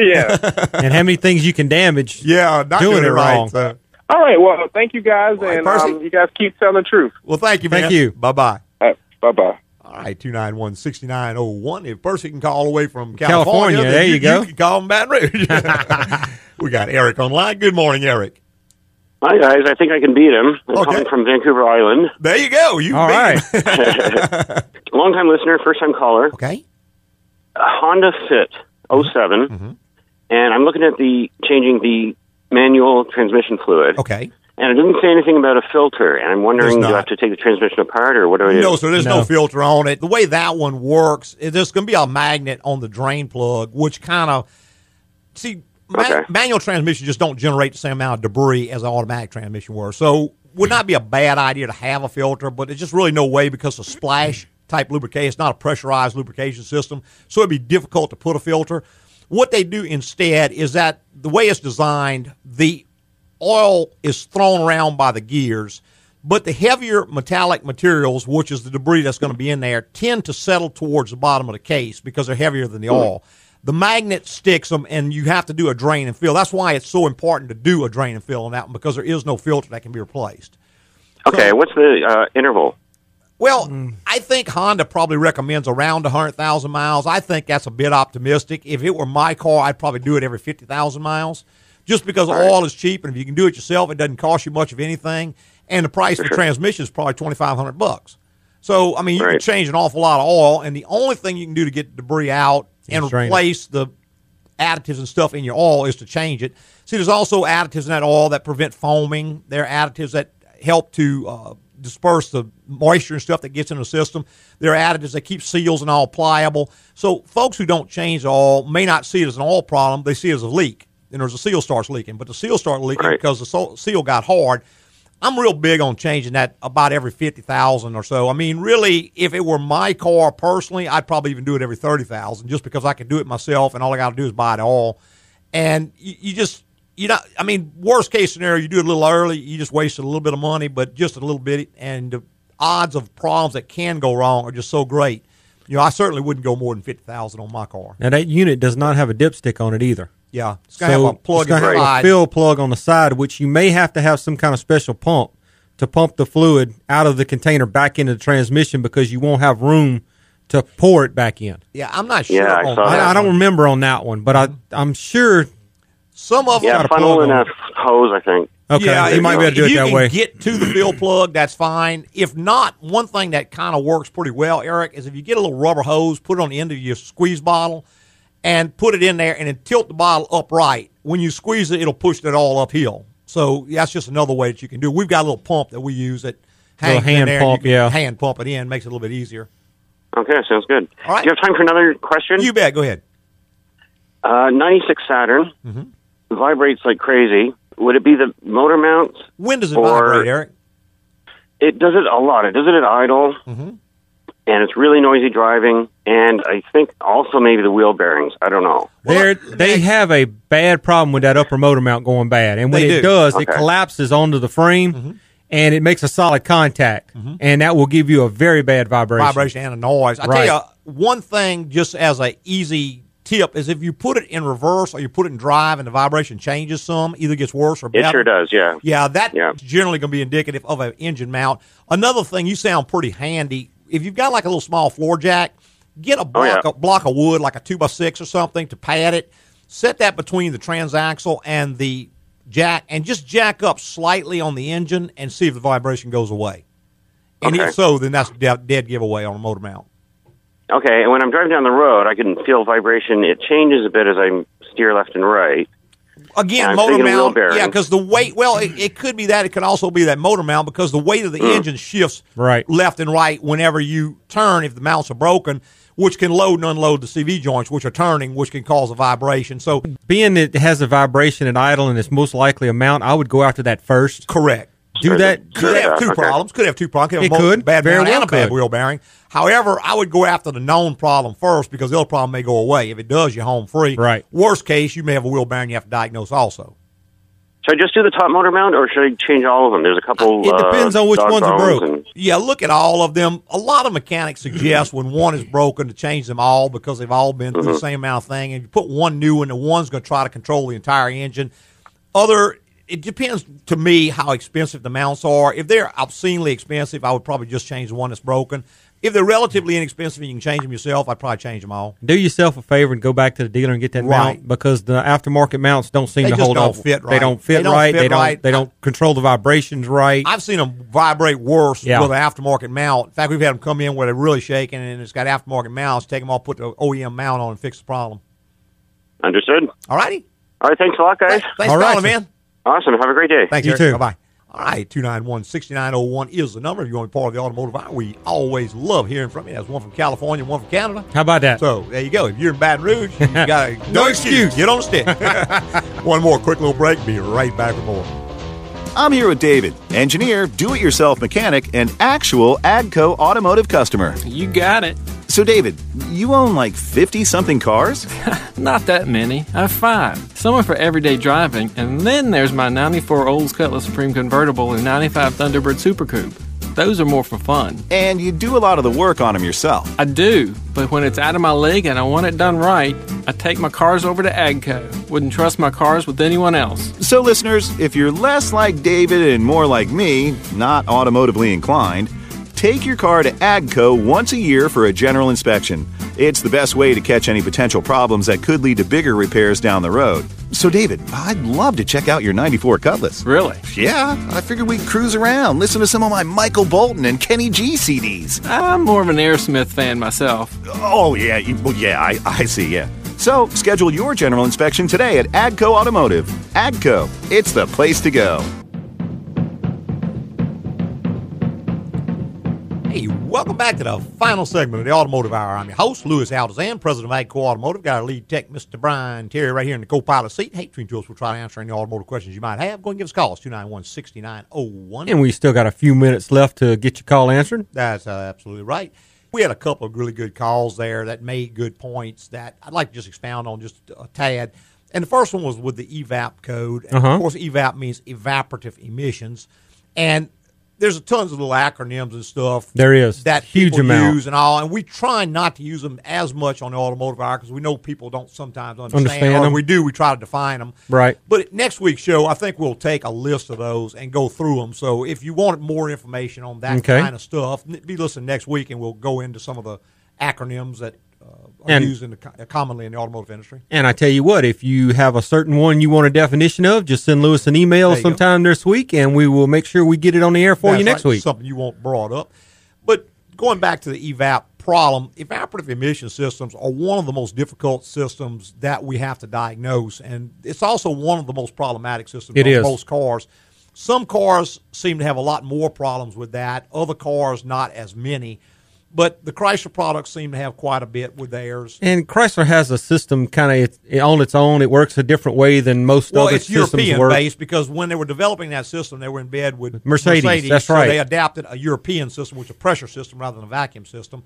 Yeah. And how many things you can damage yeah, not doing, doing it right, wrong. So. All right, well, thank you guys, right, and um, you guys keep telling the truth. Well, thank you, man. Thank you. Bye-bye. All right, bye-bye. All right, two nine one, six nine zero one. If Percy can call away from California, California there you, you go. You can call him Baton Rouge. We got Eric online. Good morning, Eric. Hi, guys. I think I can beat him. I'm okay. calling from Vancouver Island. There you go. You All beat right. him. Long-time listener, first-time caller. Okay. A Honda Fit oh seven, mm-hmm. and I'm looking at the changing the manual transmission fluid. Okay. And it didn't say anything about a filter, and I'm wondering, do I have to take the transmission apart, or what do I do? No, so there's no. no filter on it. The way that one works, there's going to be a magnet on the drain plug, which kind of, see, okay. ma- manual transmission just don't generate the same amount of debris as an automatic transmission were. So would not be a bad idea to have a filter, but there's just really no way because of splash-type lubrication. It's not a pressurized lubrication system, so it'd be difficult to put a filter. What they do instead is that the way it's designed, the oil is thrown around by the gears, but the heavier metallic materials, which is the debris that's going to be in there, tend to settle towards the bottom of the case because they're heavier than the oil. The magnet sticks them, and you have to do a drain and fill. That's why it's so important to do a drain and fill on that one because there is no filter that can be replaced. Okay, so, what's the uh, interval? Well, mm. I think Honda probably recommends around one hundred thousand miles. I think that's a bit optimistic. If it were my car, I'd probably do it every fifty thousand miles just because all oil right. is cheap, and if you can do it yourself, it doesn't cost you much of anything, and the price for of the sure. transmission is probably twenty-five hundred bucks. So, I mean, you right. can change an awful lot of oil, and the only thing you can do to get the debris out and it's replace draining. The additives and stuff in your oil is to change it. See, there's also additives in that oil that prevent foaming. There are additives that help to uh, – disperse the moisture and stuff that gets in the system. They're additives that keep seals and all pliable. So folks who don't change oil may not see it as an oil problem. They see it as a leak. And there's a seal starts leaking. But the seal started leaking right. because the seal got hard. I'm real big on changing that about every fifty thousand or so. I mean, really, if it were my car personally, I'd probably even do it every thirty thousand just because I could do it myself and all I got to do is buy the oil. And you, you just... You know, I mean, worst case scenario, you do it a little early, you just wasted a little bit of money, but just a little bit, and the odds of problems that can go wrong are just so great. You know, I certainly wouldn't go more than fifty thousand on my car. Now, that unit does not have a dipstick on it either. Yeah, it's going to so have a plug it's have a fill plug on the side, which you may have to have some kind of special pump to pump the fluid out of the container back into the transmission because you won't have room to pour it back in. Yeah, I'm not sure. Yeah, I, on, saw I, that I don't remember on that one, but I, I'm sure... Some of them yeah, funnel and a hose, I think. Okay, yeah, you might be able to do it that way. If you can get to the fill plug, that's fine. If not, one thing that kind of works pretty well, Eric, is if you get a little rubber hose, put it on the end of your squeeze bottle, and put it in there, and then tilt the bottle upright. When you squeeze it, it'll push it all uphill. So that's just another way that you can do it. We've got a little pump that we use that hangs hand in there. Pump, and you can yeah. hand pump it in. Makes it a little bit easier. Okay, sounds good. All right. Do you have time for another question? You bet. Go ahead. Uh, ninety-six Saturn. Mm-hmm. vibrates like crazy. Would it be the motor mounts? When does it vibrate, Eric? It does it a lot. It does it at idle, mm-hmm. and it's really noisy driving, and I think also maybe the wheel bearings. I don't know. They're, they have a bad problem with that upper motor mount going bad, and when they it do. does, okay. it collapses onto the frame, mm-hmm. and it makes a solid contact, mm-hmm. and that will give you a very bad vibration. Vibration and a noise. I right. tell you, one thing just as an easy tip is if you put it in reverse or you put it in drive and the vibration changes some, either gets worse or better. It sure does, yeah. Yeah, that's yeah. generally going to be indicative of an engine mount. Another thing, you sound pretty handy. If you've got like a little small floor jack, get a block, oh, yeah. a block of wood, like a two by six or something, to pad it. Set that between the transaxle and the jack, and just jack up slightly on the engine and see if the vibration goes away. And okay. if so, then that's a dead giveaway on a motor mount. Okay, and when I'm driving down the road, I can feel vibration. It changes a bit as I steer left and right. Again, and motor mount, yeah, because the weight, well, it, it could be that. It could also be that motor mount because the weight of the mm. engine shifts right. left and right whenever you turn if the mounts are broken, which can load and unload the C V joints, which are turning, which can cause a vibration. So, being that it has a vibration at idle and it's most likely a mount, I would go after that first. Correct. Do that. Could have two okay. problems. Could have two problems. Could have it a could. Bad very well and a bad could. Wheel bearing. However, I would go after the known problem first because the other problem may go away. If it does, you're home free. Right. Worst case, you may have a wheel bearing you have to diagnose also. Should I just do the top motor mount, or should I change all of them? There's a couple. It depends uh, on which ones are broken. And... Yeah, look at all of them. A lot of mechanics suggest when one is broken to change them all because they've all been through mm-hmm. the same amount of thing. And you put one new in, the one's going to try to control the entire engine. Other. It depends, to me, how expensive the mounts are. If they're obscenely expensive, I would probably just change the one that's broken. If they're relatively inexpensive and you can change them yourself, I'd probably change them all. Do yourself a favor and go back to the dealer and get that right. mount because the aftermarket mounts don't seem they to hold up. Right. They don't fit they don't right. Fit they don't right. They don't I, control the vibrations right. I've seen them vibrate worse yeah. with an aftermarket mount. In fact, we've had them come in where they're really shaking and it's got aftermarket mounts. Take them all, put the O E M mount on, and fix the problem. Understood. All righty. All right, thanks a lot, guys. Thanks all for calling, right. man. Awesome. Have a great day. Thanks, you, Eric. Too. Bye-bye. All right, two nine one, six nine zero one is the number if you want to be part of the automotive hour. We always love hearing from you. That's one from California, one from Canada. How about that? So there you go. If you're in Baton Rouge, you got a no excuse. Get on the stick. One more quick little break. Be right back with more. I'm here with David, engineer, do-it-yourself mechanic, and actual AGCO Automotive customer. You got it. So, David, you own like fifty-something cars? Not that many. I have five. Some are for everyday driving, and then there's my ninety-four Olds Cutlass Supreme Convertible and ninety-five Thunderbird Super Coupe. Those are more for fun. And you do a lot of the work on them yourself. I do, but when it's out of my league and I want it done right, I take my cars over to AGCO. Wouldn't trust my cars with anyone else. So, listeners, if you're less like David and more like me, not automotively inclined, take your car to AGCO once a year for a general inspection. It's the best way to catch any potential problems that could lead to bigger repairs down the road. So, David, I'd love to check out your ninety-four Cutlass. Really? Yeah, I figured we'd cruise around, listen to some of my Michael Bolton and Kenny G C Ds. I'm more of an Aerosmith fan myself. Oh, yeah, well, yeah, I, I see, yeah. So, schedule your general inspection today at AGCO Automotive. AGCO, it's the place to go. Welcome back to the final segment of the Automotive Hour. I'm your host, Louis Altazan, president of AGCO Automotive. Got our lead tech, Mister Brian Terry, right here in the co-pilot seat. Hey, between two of us, we'll try to answer any automotive questions you might have. Go and give us a call. It's two nine one, six nine zero one. And we still got a few minutes left to get your call answered. That's uh, absolutely right. We had a couple of really good calls there that made good points that I'd like to just expound on just a tad. And the first one was with the E VAP code. And uh-huh. Of course, E VAP means evaporative emissions. And there's tons of little acronyms and stuff. There is. That huge people amount. Use and all. And we try not to use them as much on the automotive hour because we know people don't sometimes understand, understand them. Or we do, we try to define them. Right. But next week's show, I think we'll take a list of those and go through them. So if you want more information on that okay. kind of stuff, be listening next week and we'll go into some of the acronyms that uh, are and, used in the, commonly in the automotive industry. And I tell you what, if you have a certain one you want a definition of, just send Louis an email there sometime go. this week, and we will make sure we get it on the air for That's you next right. week. Something you want brought up. But going back to the E VAP problem, evaporative emission systems are one of the most difficult systems that we have to diagnose, and it's also one of the most problematic systems it on is. most cars. Some cars seem to have a lot more problems with that, other cars not as many. But the Chrysler products seem to have quite a bit with theirs. And Chrysler has a system kind of on its own. It works a different way than most well, other systems work. Well, it's European-based because when they were developing that system, they were in bed with Mercedes. Mercedes that's so right. They adapted a European system, which is a pressure system rather than a vacuum system.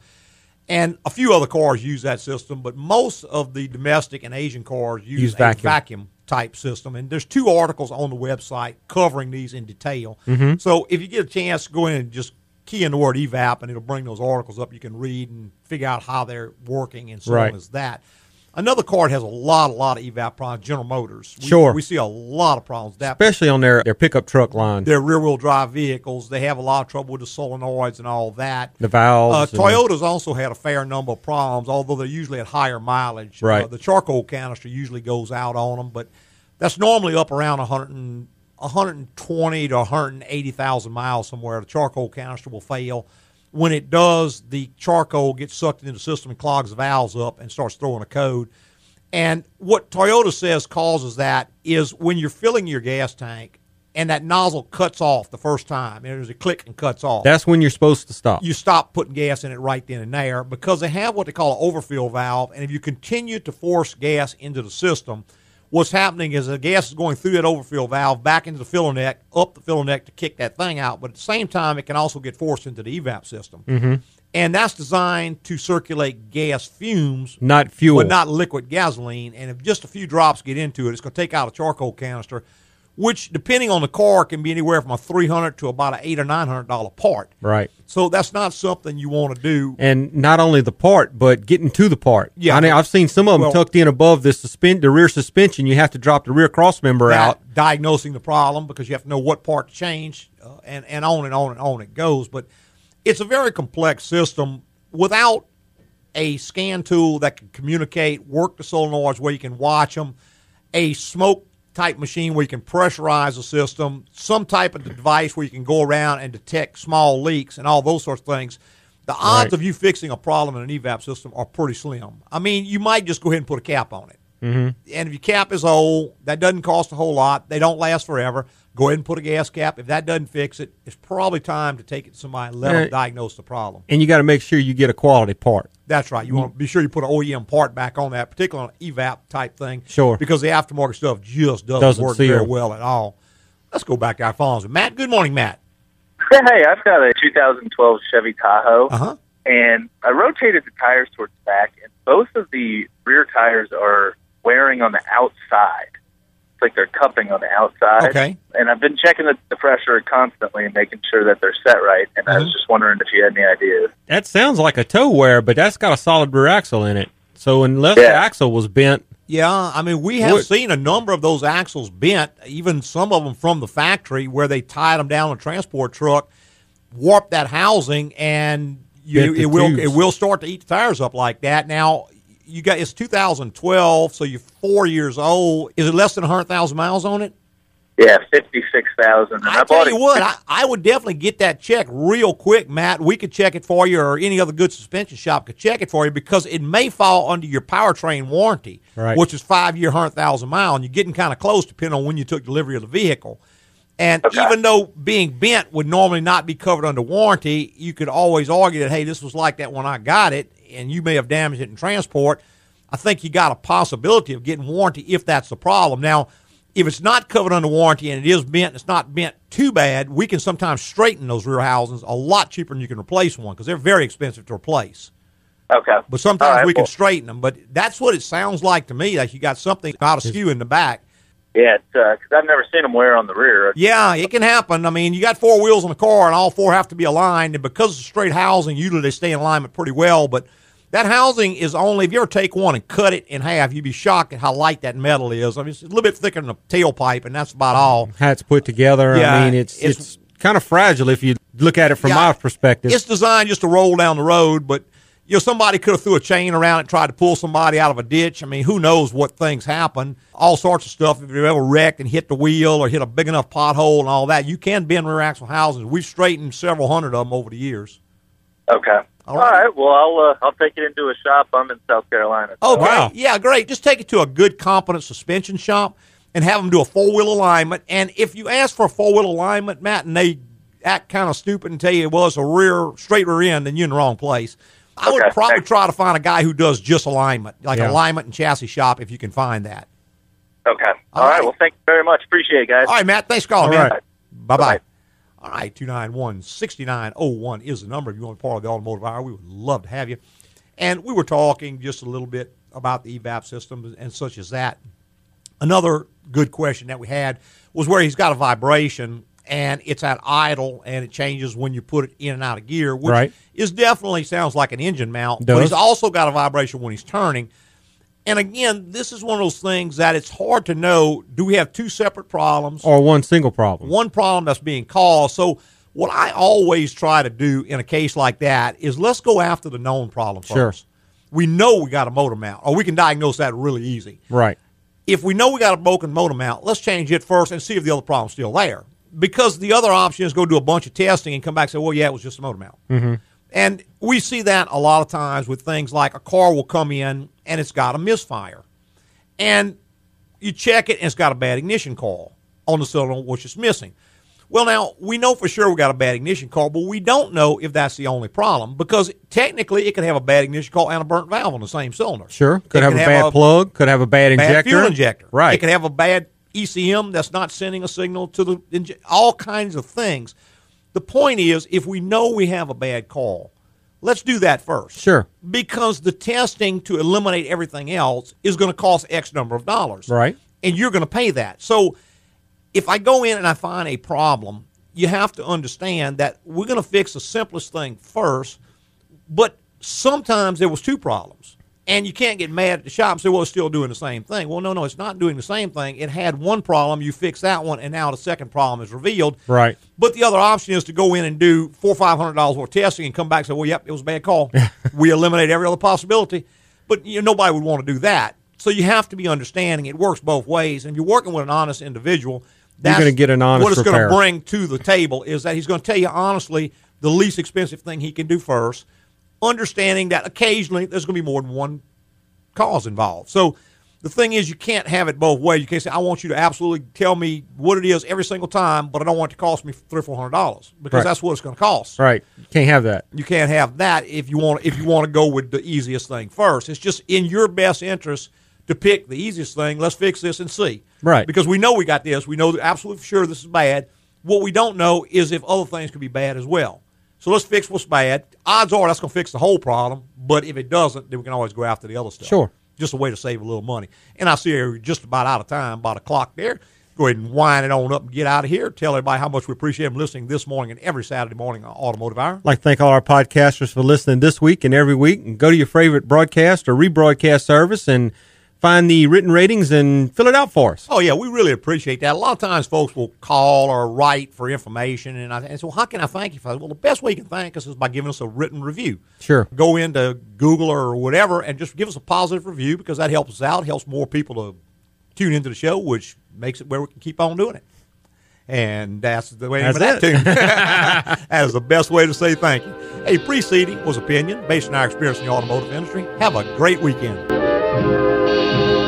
And a few other cars use that system, but most of the domestic and Asian cars use, use vacuum. a vacuum-type system. And there's two articles on the website covering these in detail. Mm-hmm. So if you get a chance, go in and just key in the word E VAP, and it'll bring those articles up. You can read and figure out how they're working and so right. on as that. Another car has a lot, a lot of E VAP problems, General Motors. We, sure. We see a lot of problems. That Especially on their, their pickup truck line. Their rear-wheel drive vehicles. They have a lot of trouble with the solenoids and all that. The valves. Uh, Toyota's also had a fair number of problems, although they're usually at higher mileage. Right. Uh, the charcoal canister usually goes out on them, but that's normally up around one hundred twenty to one hundred eighty thousand miles somewhere. The charcoal canister will fail. When it does, the charcoal gets sucked into the system and clogs the valves up and starts throwing a code. And what Toyota says causes that is when you're filling your gas tank and that nozzle cuts off the first time, and there's a click and cuts off. That's when you're supposed to stop. You stop putting gas in it right then and there because they have what they call an overfill valve, and if you continue to force gas into the system, what's happening is the gas is going through that overfill valve, back into the filler neck, up the filler neck to kick that thing out. But at the same time, it can also get forced into the E VAP system. Mm-hmm. And that's designed to circulate gas fumes. Not fuel. But not liquid gasoline. And if just a few drops get into it, it's going to take out a charcoal canister, which, depending on the car, can be anywhere from a three hundred dollars to about an eight hundred dollars or nine hundred dollars part. Right. So that's not something you want to do. And not only the part, but getting to the part. Yeah. I mean, I've seen some of them well, tucked in above the suspend, the rear suspension. You have to drop the rear crossmember out. Diagnosing the problem because you have to know what part to change, uh, and, and on and on and on it goes. But it's a very complex system. Without a scan tool that can communicate, work the solenoids where you can watch them, a smoke type machine where you can pressurize the system, some type of device where you can go around and detect small leaks and all those sorts of things, the odds right. of you fixing a problem in an E VAP system are pretty slim. I mean, you might just go ahead and put a cap on it. Mm-hmm. And if your cap is old, that doesn't cost a whole lot. They don't last forever. Go ahead and put a gas cap. If that doesn't fix it, it's probably time to take it to somebody and let right. them diagnose the problem. And you got to make sure you get a quality part. That's right. You want to be sure you put an O E M part back on that, particularly on an E VAP type thing. Sure. Because the aftermarket stuff just doesn't, doesn't work very well at all. Let's go back to our phones. Matt, good morning, Matt. Hey, I've got a two thousand twelve Chevy Tahoe, uh-huh. and I rotated the tires towards the back, and both of the rear tires are wearing on the outside. It's like they're cupping on the outside. Okay. And I've been checking the, the pressure constantly and making sure that they're set right, and mm-hmm. I was just wondering if you had any ideas. That sounds like a tow wear, but that's got a solid rear axle in it. So unless yeah. the axle was bent. Yeah, I mean, we have what? seen a number of those axles bent, even some of them from the factory where they tied them down on a transport truck, warped that housing, and you, it, will, it will start to eat the tires up like that. Now, you got it's two thousand twelve, so you're four years old. Is it less than one hundred thousand miles on it? Yeah, fifty-six thousand. I, I tell you it. what, I, I would definitely get that checked real quick, Matt. We could check it for you, or any other good suspension shop could check it for you, because it may fall under your powertrain warranty, right. which is five-year, one hundred thousand mile, and you're getting kind of close depending on when you took delivery of the vehicle. And okay. even though being bent would normally not be covered under warranty, you could always argue that, hey, this was like that when I got it, and you may have damaged it in transport. I think you got a possibility of getting warranty if that's the problem. Now, if it's not covered under warranty and it is bent, it's not bent too bad, we can sometimes straighten those rear housings a lot cheaper than you can replace one, because they're very expensive to replace. Okay. But sometimes right, we cool. can straighten them. But that's what it sounds like to me, like you got something out askew in the back. Yeah, because uh, I've never seen them wear on the rear. Yeah, it can happen. I mean, you got four wheels on the car, and all four have to be aligned. And because it's straight housing, usually they stay in alignment pretty well. But that housing is only, if you ever take one and cut it in half, you'd be shocked at how light that metal is. I mean, it's a little bit thicker than a tailpipe, and that's about all. How it's put together. Yeah, I mean, it's, it's, it's kind of fragile if you look at it from yeah, my perspective. It's designed just to roll down the road, but you know, somebody could have threw a chain around it and tried to pull somebody out of a ditch. I mean, who knows what things happen, all sorts of stuff. If you've ever wrecked and hit the wheel or hit a big enough pothole and all that, you can bend rear axle housings. We've straightened several hundred of them over the years. Okay. All right. All right. Well, I'll uh, I'll take it into a shop. I'm in South Carolina. So. Okay. Wow. Yeah, great. Just take it to a good, competent suspension shop and have them do a four-wheel alignment. And if you ask for a four-wheel alignment, Matt, and they act kind of stupid and tell you, well, it's a rear, straight rear end, then you're in the wrong place. I would okay, probably thanks. try to find a guy who does just alignment, like yeah. alignment and chassis shop, if you can find that. Okay. All, All right. right. Well, thank you very much. Appreciate it, guys. All right, Matt. Thanks for calling, All man. Right. Bye-bye. Bye. All right, two nine one, six nine zero one is the number. If you want to be part of the Automotive Hour, we would love to have you. And we were talking just a little bit about the E VAP system and such as that. Another good question that we had was where he's got a vibration, and it's at idle, and it changes when you put it in and out of gear, which right. is definitely sounds like an engine mount. Does. But he's also got a vibration when he's turning. And, again, this is one of those things that it's hard to know, do we have two separate problems? Or one single problem. One problem that's being caused. So what I always try to do in a case like that is let's go after the known problem first. Sure. We know we got a motor mount, or we can diagnose that really easy. Right. If we know we got a broken motor mount, let's change it first and see if the other problem's still there. Because the other option is go do a bunch of testing and come back and say, well, yeah, it was just a motor mount. Mm-hmm. And we see that a lot of times with things like a car will come in and it's got a misfire. And you check it and it's got a bad ignition coil on the cylinder, which is missing. Well, now, we know for sure we got a bad ignition coil, but we don't know if that's the only problem because technically it could have a bad ignition coil and a burnt valve on the same cylinder. Sure. Could have, have a bad a, plug. Could have a bad, bad injector. Fuel injector. Right. It could have a bad E C M that's not sending a signal to the inje- all kinds of things. The point is, if we know we have a bad call, let's do that first. Sure. Because the testing to eliminate everything else is going to cost X number of dollars. Right. And you're going to pay that. So if I go in and I find a problem, you have to understand that we're going to fix the simplest thing first, but sometimes there was two problems. And you can't get mad at the shop and say, well, it's still doing the same thing. Well, no, no, it's not doing the same thing. It had one problem. You fix that one, and now the second problem is revealed. Right. But the other option is to go in and do four or five hundred dollars worth of testing and come back and say, well, yep, it was a bad call. We eliminate every other possibility. But you know, nobody would want to do that. So you have to be understanding it works both ways. And if you're working with an honest individual, that's gonna get an honest what it's going to bring to the table is that he's going to tell you honestly the least expensive thing he can do first, understanding that occasionally there's going to be more than one cause involved. So the thing is, you can't have it both ways. You can't say, I want you to absolutely tell me what it is every single time, but I don't want it to cost me three or four hundred dollars because right. that's what it's going to cost. Right. You can't have that. You can't have that if you want if you want to go with the easiest thing first. It's just in your best interest to pick the easiest thing. Let's fix this and see. Right. Because we know we got this. We know absolutely for sure this is bad. What we don't know is if other things could be bad as well. So let's fix what's bad. Odds are that's going to fix the whole problem, but if it doesn't, then we can always go after the other stuff. Sure. Just a way to save a little money. And I see we're just about out of time, about a clock there. Go ahead and wind it on up and get out of here. Tell everybody how much we appreciate them listening this morning and every Saturday morning on Automotive Hour. I'd like to thank all our podcasters for listening this week and every week. And go to your favorite broadcast or rebroadcast service and find the written ratings and fill it out for us. Oh, yeah, we really appreciate that. A lot of times folks will call or write for information, and I say, well, how can I thank you for that? Well, the best way you can thank us is by giving us a written review. Sure. Go into Google or whatever and just give us a positive review because that helps us out, helps more people to tune into the show, which makes it where we can keep on doing it. And that's the way that's to that tune. That is the best way to say thank you. Hey, preceding was opinion based on our experience in the automotive industry. Have a great weekend. Thank you.